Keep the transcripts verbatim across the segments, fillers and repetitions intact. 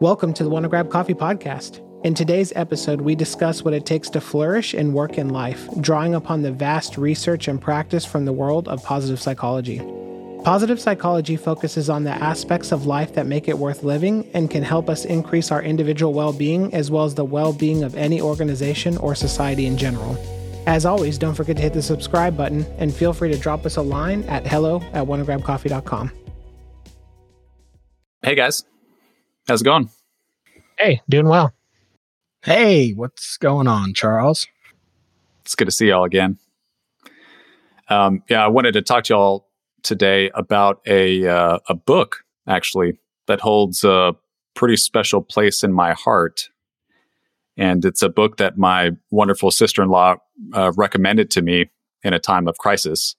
Welcome to the Wanna Grab Coffee podcast. In today's episode, we discuss what it takes to flourish and work in life, drawing upon the vast research and practice from the world of positive psychology. Positive psychology focuses on the aspects of life that make it worth living and can help us increase our individual well-being as well as the well-being of any organization or society in general. As always, don't forget to hit the subscribe button and feel free to drop us a line at hello at wanna grab coffee dot com. Hey guys, how's it going? Hey, doing well. Hey, what's going on, Charles? It's good to see y'all again. Um, yeah, I wanted to talk to y'all today about a uh, a book, actually, that holds a pretty special place in my heart. And it's a book that my wonderful sister-in-law uh, recommended to me in a time of crisis.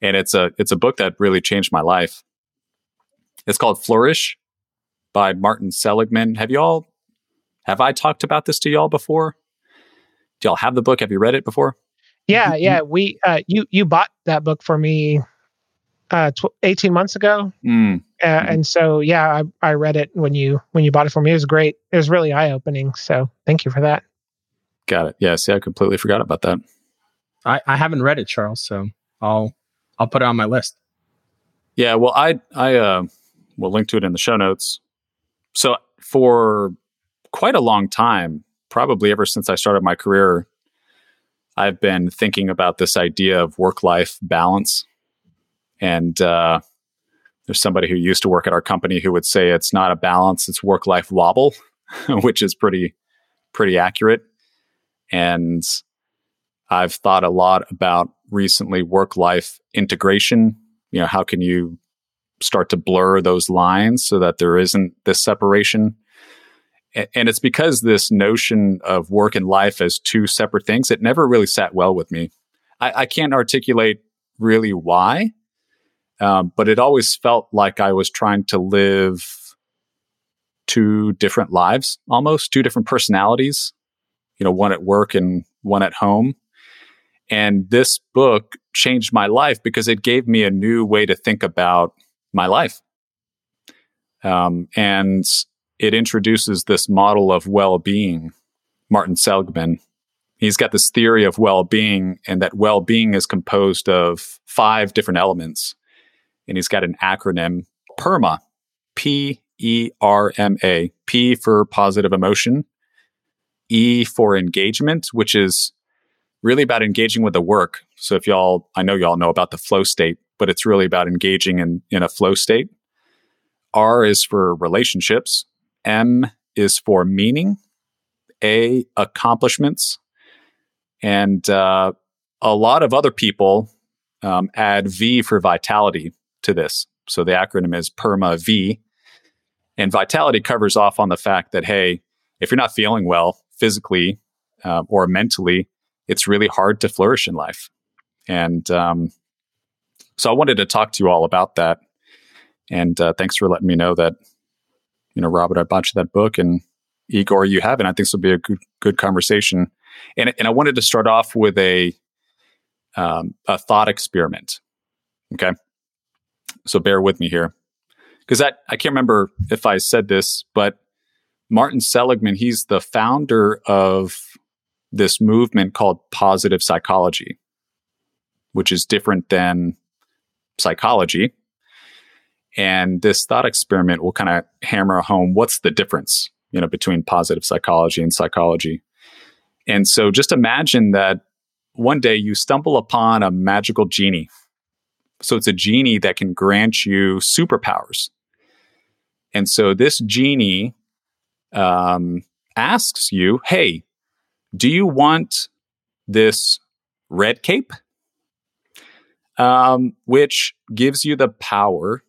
And it's a it's a book that really changed my life. It's called Flourish by Martin Seligman. Have y'all... Have I talked about this to y'all before? Do y'all have the book? Have you read it before? Yeah, yeah. We uh, you you bought that book for me uh, tw- eighteen months ago, mm. Uh, mm. and so yeah, I, I read it when you when you bought it for me. It was great. It was really eye opening. So thank you for that. Got it. Yeah. See, I completely forgot about that. I, I haven't read it, Charles. So I'll I'll put it on my list. Yeah. Well, I I uh, will link to it in the show notes. So for quite a long time, probably ever since I started my career, I've been thinking about this idea of work-life balance. And uh, there's somebody who used to work at our company who would say it's not a balance, it's work-life wobble, which is pretty, pretty accurate. And I've thought a lot about recently work-life integration. You know, how can you start to blur those lines so that there isn't this separation? And it's because this notion of work and life as two separate things, it never really sat well with me. I, I can't articulate really why, um, but it always felt like I was trying to live two different lives, almost two different personalities, you know, one at work and one at home. And this book changed my life because it gave me a new way to think about my life. Um, and... It introduces this model of well-being, Martin Seligman. He's got this theory of well-being, and that well-being is composed of five different elements. And he's got an acronym, PERMA, P E R M A, P for positive emotion, E for engagement, which is really about engaging with the work. So if y'all, I know y'all know about the flow state, but it's really about engaging in, in a flow state. R is for relationships. M is for meaning, A, accomplishments, and uh, a lot of other people um, add V for vitality to this. So the acronym is PERMA-V, and vitality covers off on the fact that, hey, if you're not feeling well physically uh, or mentally, it's really hard to flourish in life. And um, so I wanted to talk to you all about that, and uh, thanks for letting me know that. You know, Robert, I bought you that book, and Igor, you haven't. I think this will be a good, good conversation. And and I wanted to start off with a um, a thought experiment. Okay, so bear with me here, because I I can't remember if I said this, but Martin Seligman, he's the founder of this movement called positive psychology, which is different than psychology. And this thought experiment will kind of hammer home what's the difference, you know, between positive psychology and psychology. And so just imagine that one day you stumble upon a magical genie. So it's a genie that can grant you superpowers. And so this genie um, asks you, hey, do you want this red cape? Um, which gives you the power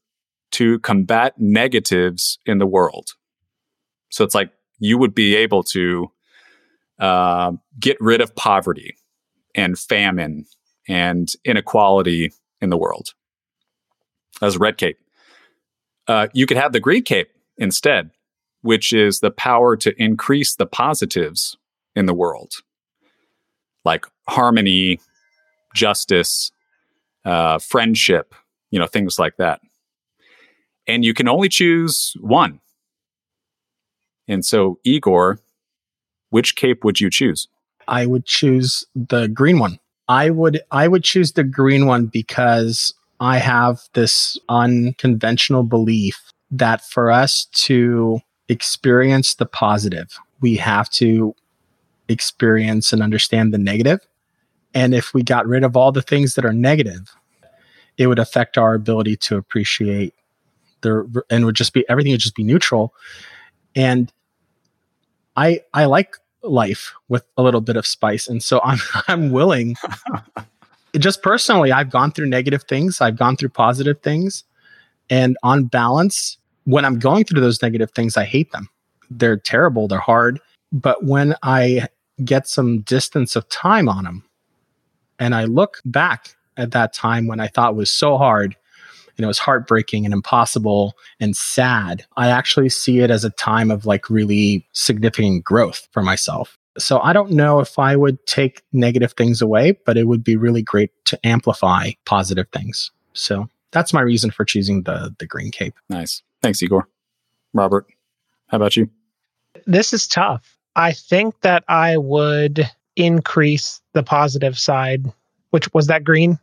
to combat negatives in the world. So it's like you would be able to uh, get rid of poverty and famine and inequality in the world. That's a red cape. Uh, you could have the green cape instead, which is the power to increase the positives in the world, like harmony, justice, uh, friendship, you know, things like that. And you can only choose one. And so, Igor, which cape would you choose? I would choose the green one. I would I would choose the green one because I have this unconventional belief that for us to experience the positive, we have to experience and understand the negative. And if we got rid of all the things that are negative, it would affect our ability to appreciate the, and would just be, everything would just be neutral. And I I like life with a little bit of spice. And so I'm I'm willing. Just personally, I've gone through negative things. I've gone through positive things. And on balance, when I'm going through those negative things, I hate them. They're terrible. They're hard. But when I get some distance of time on them and I look back at that time when I thought was so hard and it was heartbreaking and impossible and sad, I actually see it as a time of like really significant growth for myself. So I don't know if I would take negative things away, but it would be really great to amplify positive things. So that's my reason for choosing the the green cape. Nice. Thanks, Igor. Robert, how about you? This is tough. I think that I would increase the positive side, which was that green?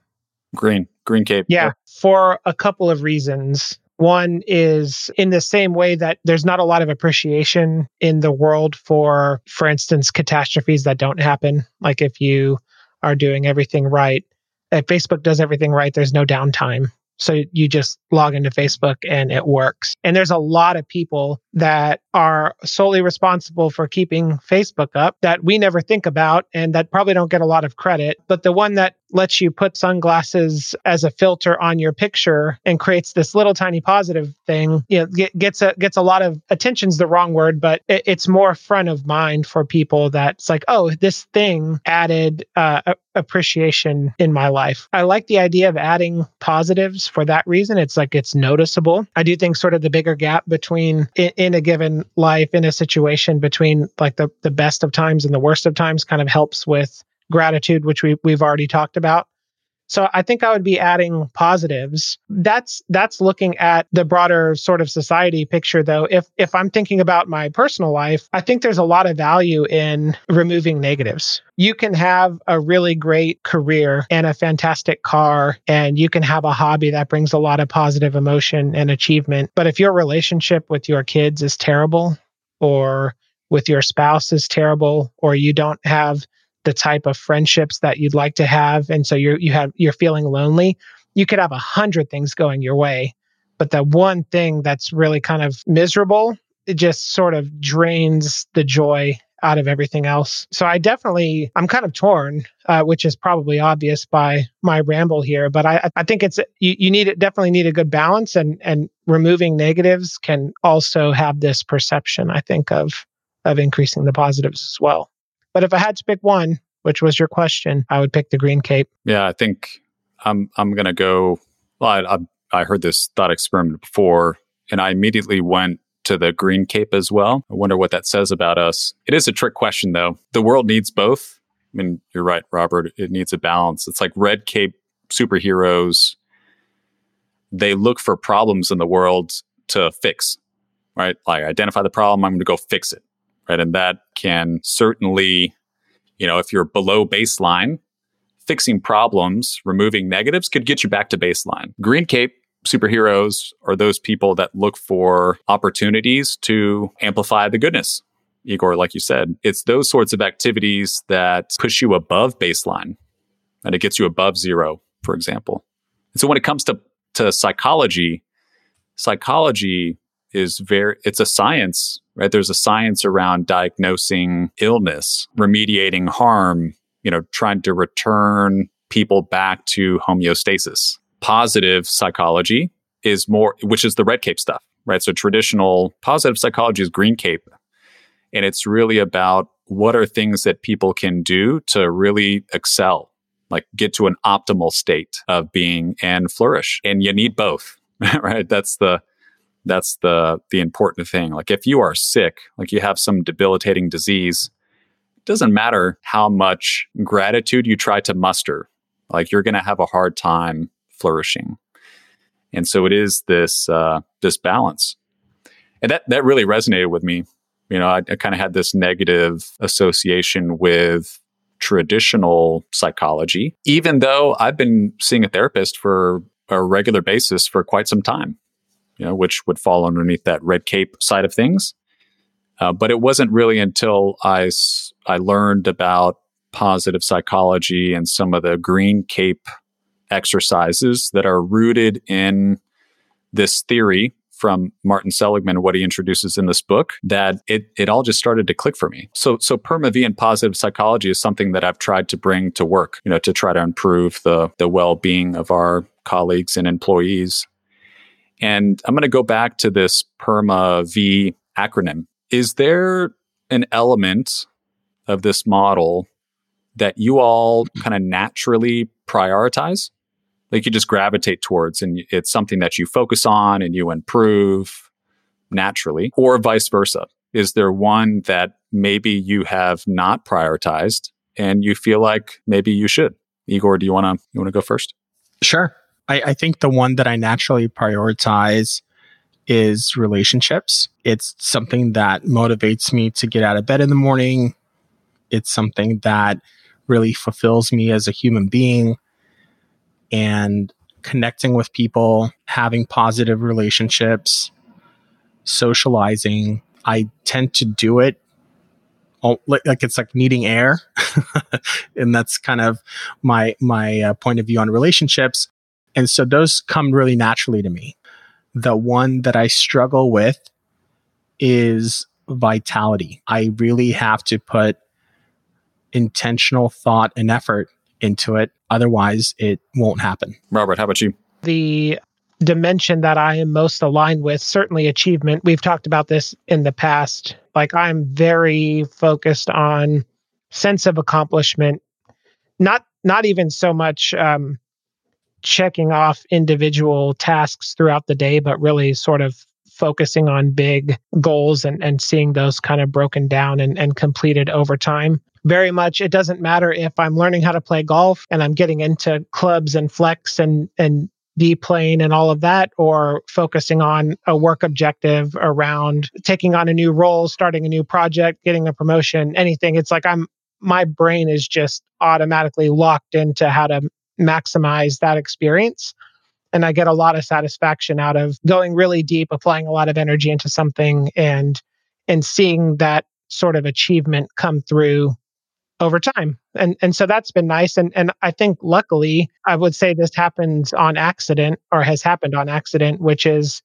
Green. Green cape. Yeah, for a couple of reasons. One is in the same way that there's not a lot of appreciation in the world for, for instance, catastrophes that don't happen. Like if you are doing everything right, if Facebook does everything right, there's no downtime. So you just log into Facebook and it works. And there's a lot of people that are solely responsible for keeping Facebook up that we never think about and that probably don't get a lot of credit. But the one that lets you put sunglasses as a filter on your picture and creates this little tiny positive thing, you know, get, gets a gets a lot of attention's the wrong word, but it, it's more front of mind for people that's like, oh, this thing added uh, a- appreciation in my life. I like the idea of adding positives for that reason. It's like it's noticeable. I do think sort of the bigger gap between in, in a given life, in a situation, between like the, the best of times and the worst of times kind of helps with gratitude, which we, we've already talked about. So I think I would be adding positives. That's that's looking at the broader sort of society picture, though. If if I'm thinking about my personal life, I think there's a lot of value in removing negatives. You can have a really great career and a fantastic car, and you can have a hobby that brings a lot of positive emotion and achievement. But if your relationship with your kids is terrible, or with your spouse is terrible, or you don't have the type of friendships that you'd like to have, and so you're you have you're feeling lonely. You could have a hundred things going your way, but the one thing that's really kind of miserable, it just sort of drains the joy out of everything else. So I definitely I'm kind of torn, uh, which is probably obvious by my ramble here. But I I think it's you you need it definitely need a good balance, and and removing negatives can also have this perception, I think, of of increasing the positives as well. But if I had to pick one, which was your question, I would pick the green cape. Yeah, I think I'm I'm going to go... Well, I, I, I heard this thought experiment before, and I immediately went to the green cape as well. I wonder what that says about us. It is a trick question, though. The world needs both. I mean, you're right, Robert. It needs a balance. It's like red cape superheroes. They look for problems in the world to fix, right? Like, identify the problem, I'm going to go fix it. Right. And that can certainly, you know, if you're below baseline, fixing problems, removing negatives could get you back to baseline. Green cape superheroes are those people that look for opportunities to amplify the goodness. Igor, like you said, it's those sorts of activities that push you above baseline and it gets you above zero, for example. And so when it comes to, to psychology, psychology is very, it's a science, right? There's a science around diagnosing illness, remediating harm, you know, trying to return people back to homeostasis. Positive psychology is more, which is the red cape stuff, right? So traditional positive psychology is green cape. And it's really about what are things that people can do to really excel, like get to an optimal state of being and flourish. And you need both, right? That's the That's the the important thing. Like if you are sick, like you have some debilitating disease, it doesn't matter how much gratitude you try to muster. Like you're going to have a hard time flourishing. And so it is this uh, this balance. And that, that really resonated with me You know, I, I kind of had this negative association with traditional psychology, even though I've been seeing a therapist for a regular basis for quite some time, you know, which would fall underneath that red cape side of things. Uh, but it wasn't really until I, I learned about positive psychology and some of the green cape exercises that are rooted in this theory from Martin Seligman, what he introduces in this book, that it it all just started to click for me. So so PERMA-V and positive psychology is something that I've tried to bring to work, you know, to try to improve the the well-being of our colleagues and employees. And I'm going to go back to this PERMA-V acronym. Is there an element of this model that you all kind of naturally prioritize? Like you just gravitate towards, and it's something that you focus on and you improve naturally, or vice versa? Is there one that maybe you have not prioritized and you feel like maybe you should? Igor, do you want to you want to go first? Sure. I, I think the one that I naturally prioritize is relationships. It's something that motivates me to get out of bed in the morning. It's something that really fulfills me as a human being. And connecting with people, having positive relationships, socializing. I tend to do it all, like it's like needing air. And that's kind of my my uh, point of view on relationships. And so those come really naturally to me. The one that I struggle with is vitality. I really have to put intentional thought and effort into it. Otherwise, it won't happen. Robert, how about you? The dimension that I am most aligned with, certainly achievement. We've talked about this in the past. Like I'm very focused on sense of accomplishment, not not even so much um, checking off individual tasks throughout the day, but really sort of focusing on big goals and, and seeing those kind of broken down and, and completed over time. Very much, it doesn't matter if I'm learning how to play golf and I'm getting into clubs and flex and, and D-plane and all of that, or focusing on a work objective around taking on a new role, starting a new project, getting a promotion, anything. It's like I'm my brain is just automatically locked into how to maximize that experience. And I get a lot of satisfaction out of going really deep, applying a lot of energy into something and and seeing that sort of achievement come through over time. And and so that's been nice. And and I think luckily, I would say this happens on accident or has happened on accident, which is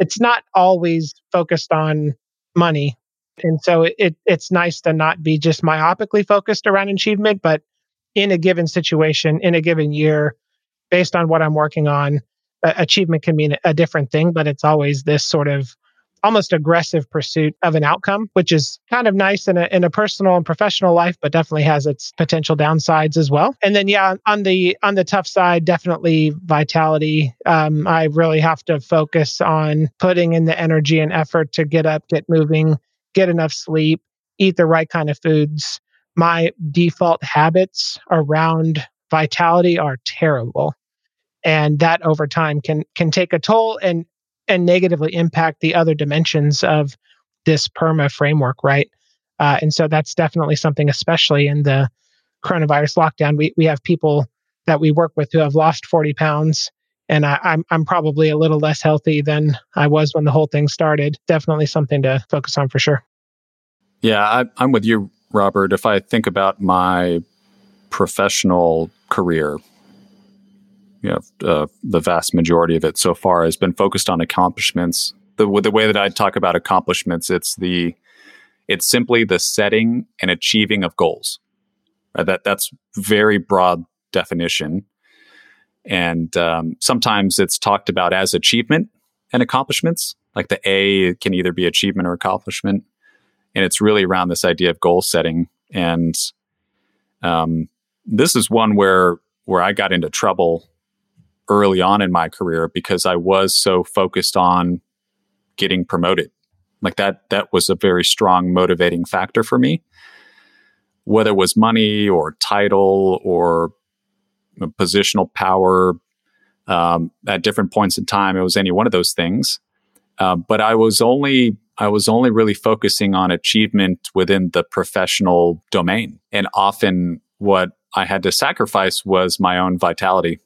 it's not always focused on money. And so it, it it's nice to not be just myopically focused around achievement, but in a given situation, in a given year, based on what I'm working on, uh, achievement can mean a different thing, but it's always this sort of almost aggressive pursuit of an outcome, which is kind of nice in a in a personal and professional life, but definitely has its potential downsides as well. And then, yeah, on the on the tough side, definitely vitality. Um, I really have to focus on putting in the energy and effort to get up, get moving, get enough sleep, eat the right kind of foods. My default habits around vitality are terrible, and that over time can can take a toll and. and negatively impact the other dimensions of this PERMA framework, right? Uh, and so that's definitely something, especially in the coronavirus lockdown. We we have people that we work with who have lost forty pounds, and I, I'm I'm probably a little less healthy than I was when the whole thing started. Definitely something to focus on for sure. Yeah, I, I'm with you, Robert. If I think about my professional career, you know, uh, the vast majority of it so far has been focused on accomplishments. The the way that I talk about accomplishments, it's the it's simply the setting and achieving of goals. Uh, that that's very broad definition, and um, sometimes it's talked about as achievement and accomplishments. Like the A can either be achievement or accomplishment, and it's really around this idea of goal setting. And um, this is one where where I got into trouble early on in my career because I was so focused on getting promoted. Like that, that was a very strong motivating factor for me, whether it was money or title or positional power. Um, at different points in time, it was any one of those things. Uh, but I was only I was only really focusing on achievement within the professional domain. And often what I had to sacrifice was my own vitality.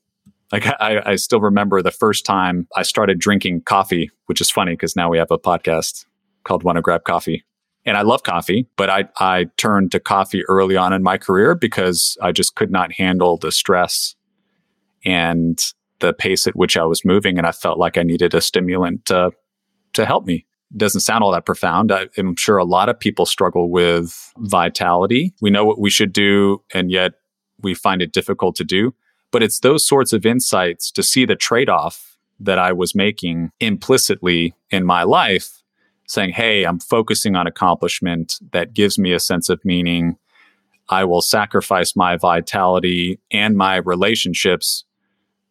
Like I, I still remember the first time I started drinking coffee, which is funny because now we have a podcast called Wanna Grab Coffee. And I love coffee, but I, I turned to coffee early on in my career because I just could not handle the stress and the pace at which I was moving. And I felt like I needed a stimulant to, to help me. It doesn't sound all that profound. I, I'm sure a lot of people struggle with vitality. We know what we should do, and yet we find it difficult to do. But it's those sorts of insights to see the trade-off that I was making implicitly in my life, saying, hey, I'm focusing on accomplishment that gives me a sense of meaning. I will sacrifice my vitality and my relationships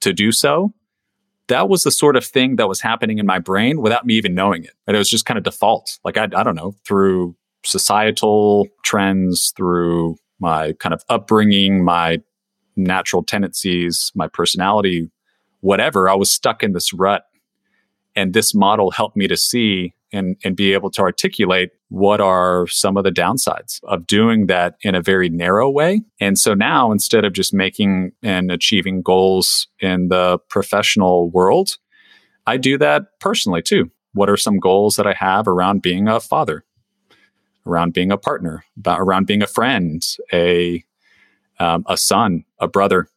to do so. That was the sort of thing that was happening in my brain without me even knowing it. And it was just kind of default. Like, I, I don't know, through societal trends, through my kind of upbringing, my natural tendencies, my personality, whatever, I was stuck in this rut. And this model helped me to see and, and be able to articulate what are some of the downsides of doing that in a very narrow way. And so now, instead of just making and achieving goals in the professional world, I do that personally too. What are some goals that I have around being a father, around being a partner, around being a friend, a um, a son, a brother,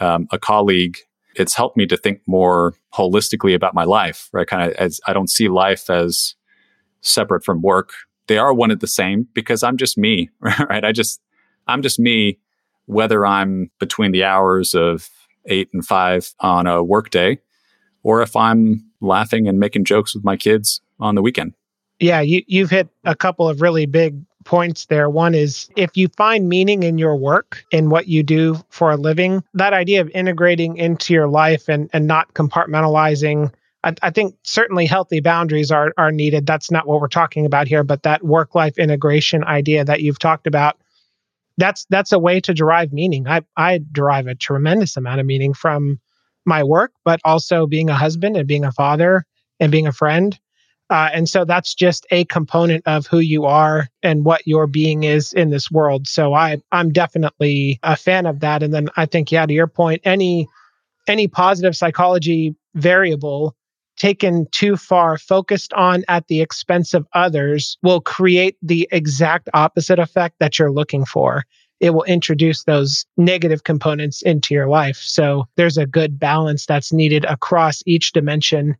um, a colleague? It's helped me to think more holistically about my life, right? Kind of as I don't see life as separate from work. They are one and the same because I'm just me, right? I just, I'm just me, whether I'm between the hours of eight and five on a work day, or if I'm laughing and making jokes with my kids on the weekend. Yeah. You, you've hit a couple of really big points there. One is, if you find meaning in your work, in what you do for a living, that idea of integrating into your life and, and not compartmentalizing, I, I think certainly healthy boundaries are, are needed. That's not what we're talking about here, but that work-life integration idea that you've talked about, that's that's a way to derive meaning. I, I derive a tremendous amount of meaning from my work, but also being a husband and being a father and being a friend. Uh, and so that's just a component of who you are and what your being is in this world. So I, I'm definitely a fan of that. And then I think, yeah, to your point, any any positive psychology variable taken too far, focused on at the expense of others, will create the exact opposite effect that you're looking for. It will introduce those negative components into your life. So there's a good balance that's needed across each dimension.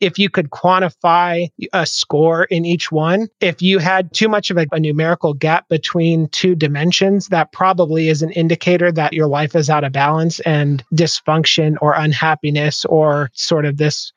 If you could quantify a score in each one, if you had too much of a, a numerical gap between two dimensions, that probably is an indicator that your life is out of balance, and dysfunction or unhappiness or sort of this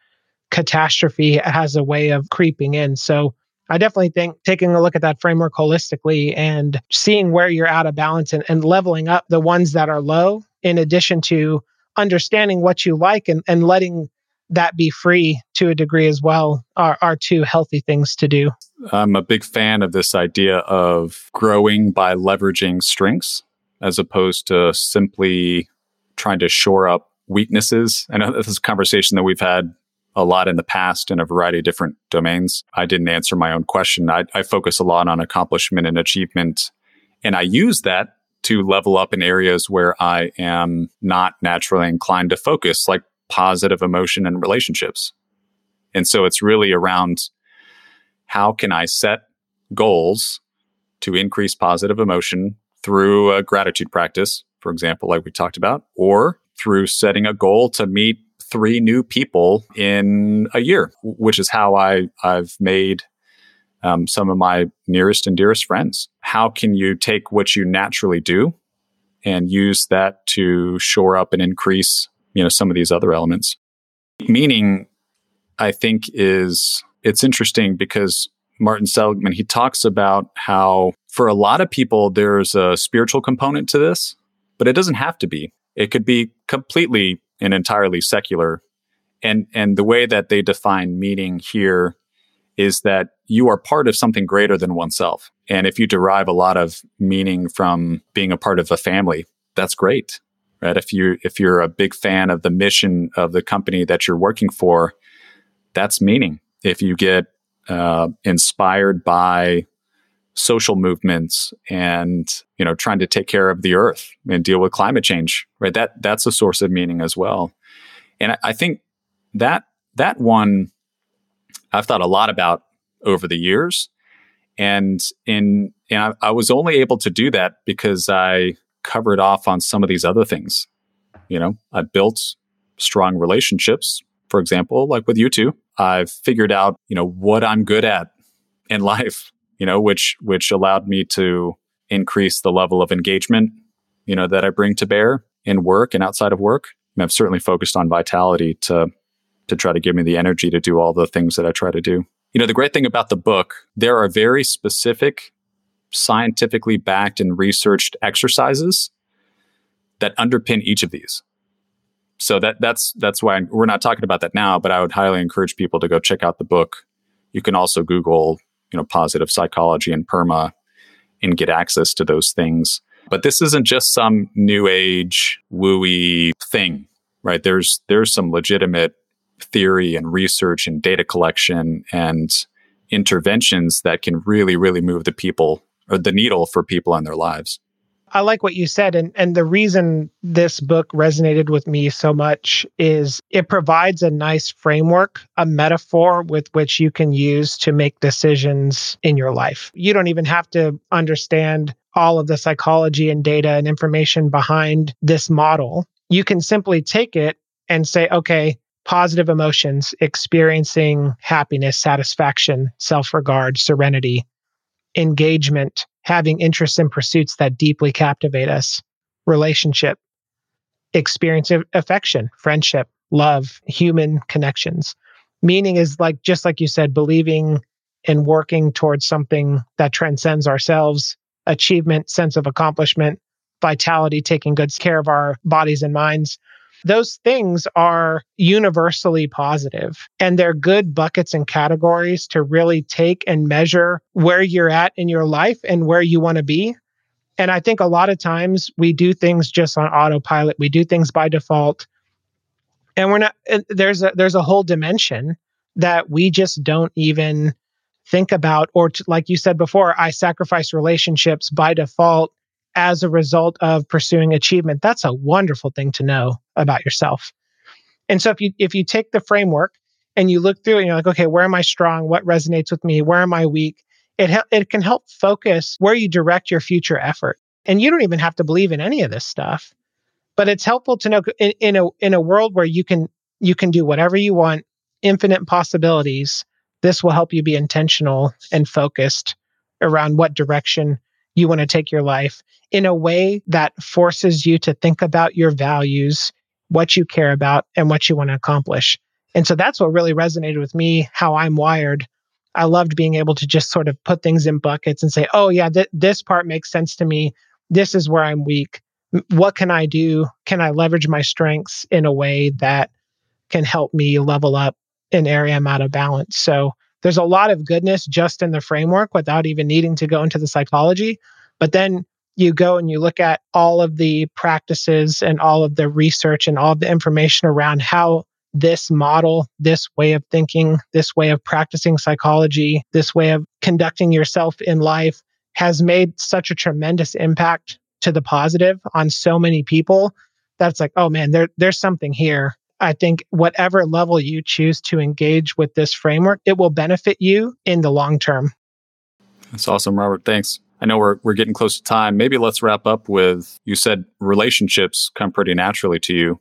catastrophe has a way of creeping in. So I definitely think taking a look at that framework holistically and seeing where you're out of balance and, and leveling up the ones that are low, in addition to understanding what you like and, and letting that be free to a degree as well, are, are two healthy things to do. I'm a big fan of this idea of growing by leveraging strengths as opposed to simply trying to shore up weaknesses. I know this is a conversation that we've had a lot in the past in a variety of different domains. I didn't answer my own question. I, I focus a lot on accomplishment and achievement, and I use that to level up in areas where I am not naturally inclined to focus, like positive emotion and relationships. And so it's really around, how can I set goals to increase positive emotion through a gratitude practice, for example, like we talked about, or through setting a goal to meet three new people in a year, which is how I, I've made um, some of my nearest and dearest friends. How can you take what you naturally do and use that to shore up and increase, you know, some of these other elements? Meaning, I think, is, it's interesting because Martin Seligman, he talks about how for a lot of people, there's a spiritual component to this, but it doesn't have to be. It could be completely and entirely secular. And, and the way that they define meaning here is that you are part of something greater than oneself. And if you derive a lot of meaning from being a part of a family, that's great. Right? If you, if you're a big fan of the mission of the company that you're working for, that's meaning. If you get uh, inspired by social movements and, you know, trying to take care of the earth and deal with climate change, right? That that's a source of meaning as well. And I, I think that that one I've thought a lot about over the years. And in and I, I was only able to do that because I covered off on some of these other things. You know, I built strong relationships, for example, like with you two. I've figured out, you know, what I'm good at in life, you know, which which allowed me to increase the level of engagement, you know, that I bring to bear in work and outside of work. And I've certainly focused on vitality to to try to give me the energy to do all the things that I try to do. You know, the great thing about the book, there are very specific, scientifically backed and researched exercises that underpin each of these. So that that's that's why I'm, we're not talking about that now, but I would highly encourage people to go check out the book. You can also Google, you know, positive psychology and PERMA and get access to those things. But this isn't just some new age wooey thing, right? There's there's some legitimate theory and research and data collection and interventions that can really, really move the people or the needle for people in their lives. I like what you said. And, and the reason this book resonated with me so much is it provides a nice framework, a metaphor with which you can use to make decisions in your life. You don't even have to understand all of the psychology and data and information behind this model. You can simply take it and say, okay, positive emotions, experiencing happiness, satisfaction, self-regard, serenity, engagement, having interests and pursuits that deeply captivate us, relationship, experience of affection, friendship, love, human connections. Meaning is like, just like you said, believing and working towards something that transcends ourselves, achievement, sense of accomplishment, vitality, taking good care of our bodies and minds. Those things are universally positive, and they're good buckets and categories to really take and measure where you're at in your life and where you want to be. And I think a lot of times we do things just on autopilot. We do things by default, and we're not. There's a there's a whole dimension that we just don't even think about, or to, like you said before, I sacrifice relationships by default as a result of pursuing achievement. That's a wonderful thing to know about yourself. And so if you if you take the framework and you look through and you're like, okay, where am I strong? What resonates with me? Where am I weak? It he- it can help focus where you direct your future effort. And you don't even have to believe in any of this stuff, but it's helpful to know in, in a in a world where you can you can do whatever you want, infinite possibilities. This will help you be intentional and focused around what direction you want to take your life in a way that forces you to think about your values, what you care about, and what you want to accomplish. And so that's what really resonated with me, how I'm wired. I loved being able to just sort of put things in buckets and say, oh yeah, th- this part makes sense to me. This is where I'm weak. What can I do? Can I leverage my strengths in a way that can help me level up an area I'm out of balance? So there's a lot of goodness just in the framework without even needing to go into the psychology. But then you go and you look at all of the practices and all of the research and all of the information around how this model, this way of thinking, this way of practicing psychology, this way of conducting yourself in life has made such a tremendous impact to the positive on so many people. That's like, oh man, there, there's something here. I think whatever level you choose to engage with this framework, it will benefit you in the long term. That's awesome, Robert. Thanks. I know we're we're getting close to time. Maybe let's wrap up with, you said relationships come pretty naturally to you.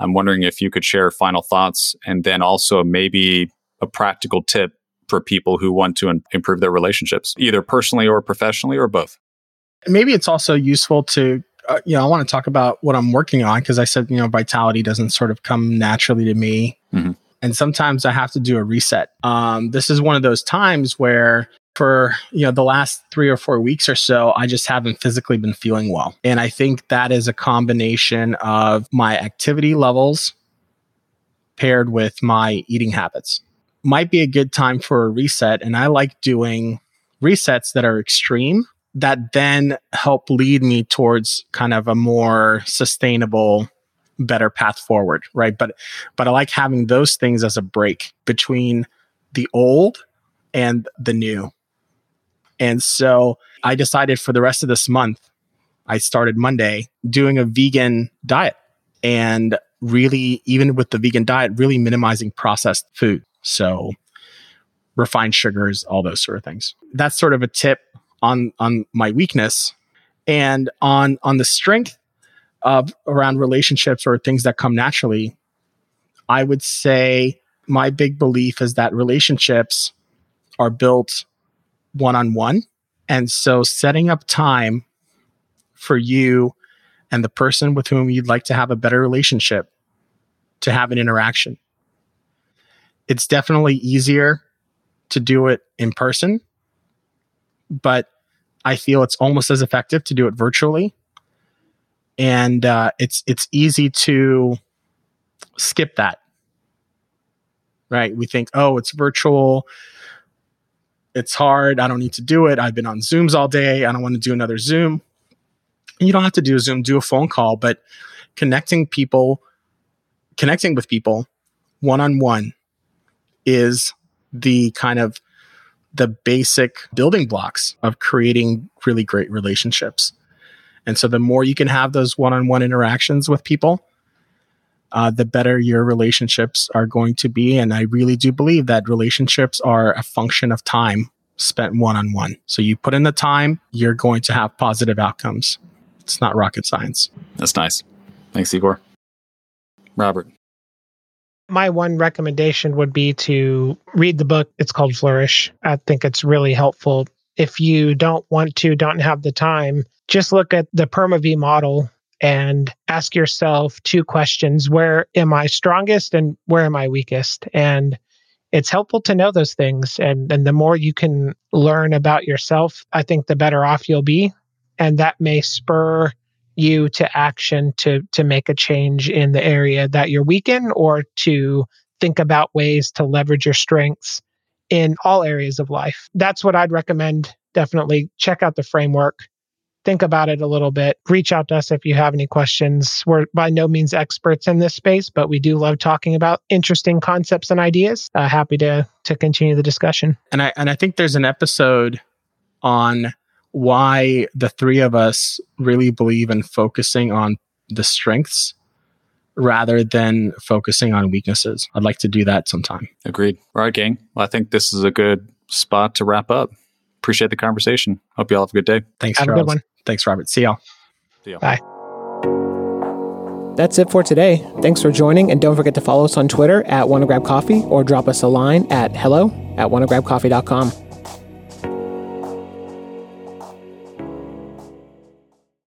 I'm wondering if you could share final thoughts and then also maybe a practical tip for people who want to in- improve their relationships, either personally or professionally or both. Maybe it's also useful to Uh, you know, I want to talk about what I'm working on, because I said, you know, vitality doesn't sort of come naturally to me. Mm-hmm. And sometimes I have to do a reset. Um, this is one of those times where for, you know, the last three or four weeks or so, I just haven't physically been feeling well. And I think that is a combination of my activity levels paired with my eating habits. Might be a good time for a reset. And I like doing resets that are extreme, that then help lead me towards kind of a more sustainable, better path forward, right? But but I like having those things as a break between the old and the new. And so I decided for the rest of this month, I started Monday doing a vegan diet and really, even with the vegan diet, really minimizing processed food. So refined sugars, all those sort of things. That's sort of a tip on, on my weakness. And on, on the strength of around relationships or things that come naturally, I would say my big belief is that relationships are built one-on-one. And so setting up time for you and the person with whom you'd like to have a better relationship to have an interaction. It's definitely easier to do it in person, but I feel it's almost as effective to do it virtually. And uh, it's it's easy to skip that, right? We think, oh, it's virtual. It's hard. I don't need to do it. I've been on Zooms all day. I don't want to do another Zoom. You don't have to do a Zoom, do a phone call, but connecting people, connecting with people one-on-one is the kind of the basic building blocks of creating really great relationships. And so the more you can have those one-on-one interactions with people, uh, the better your relationships are going to be. And I really do believe that relationships are a function of time spent one-on-one. So you put in the time, you're going to have positive outcomes. It's not rocket science. That's nice. Thanks, Igor. Robert. My one recommendation would be to read the book. It's called Flourish. I think it's really helpful. If you don't want to, don't have the time, just look at the PERMA-V model and ask yourself two questions. Where am I strongest and where am I weakest? And it's helpful to know those things. And, and the more you can learn about yourself, I think the better off you'll be. And that may spur you to action to to make a change in the area that you're weak in, or to think about ways to leverage your strengths in all areas of life. That's what I'd recommend. Definitely check out the framework. Think about it a little bit. Reach out to us if you have any questions. We're by no means experts in this space, but we do love talking about interesting concepts and ideas. Uh, happy to to continue the discussion. And I and I think there's an episode on why the three of us really believe in focusing on the strengths rather than focusing on weaknesses. I'd like to do that sometime. Agreed. All right, gang. Well, I think this is a good spot to wrap up. Appreciate the conversation. Hope you all have a good day. Thanks, have Charles. A good one. Thanks, Robert. See y'all. See y'all. Bye. That's it for today. Thanks for joining, and don't forget to follow us on Twitter at Wanna Grab Coffee, or drop us a line at hello at wanna grab coffee dot com.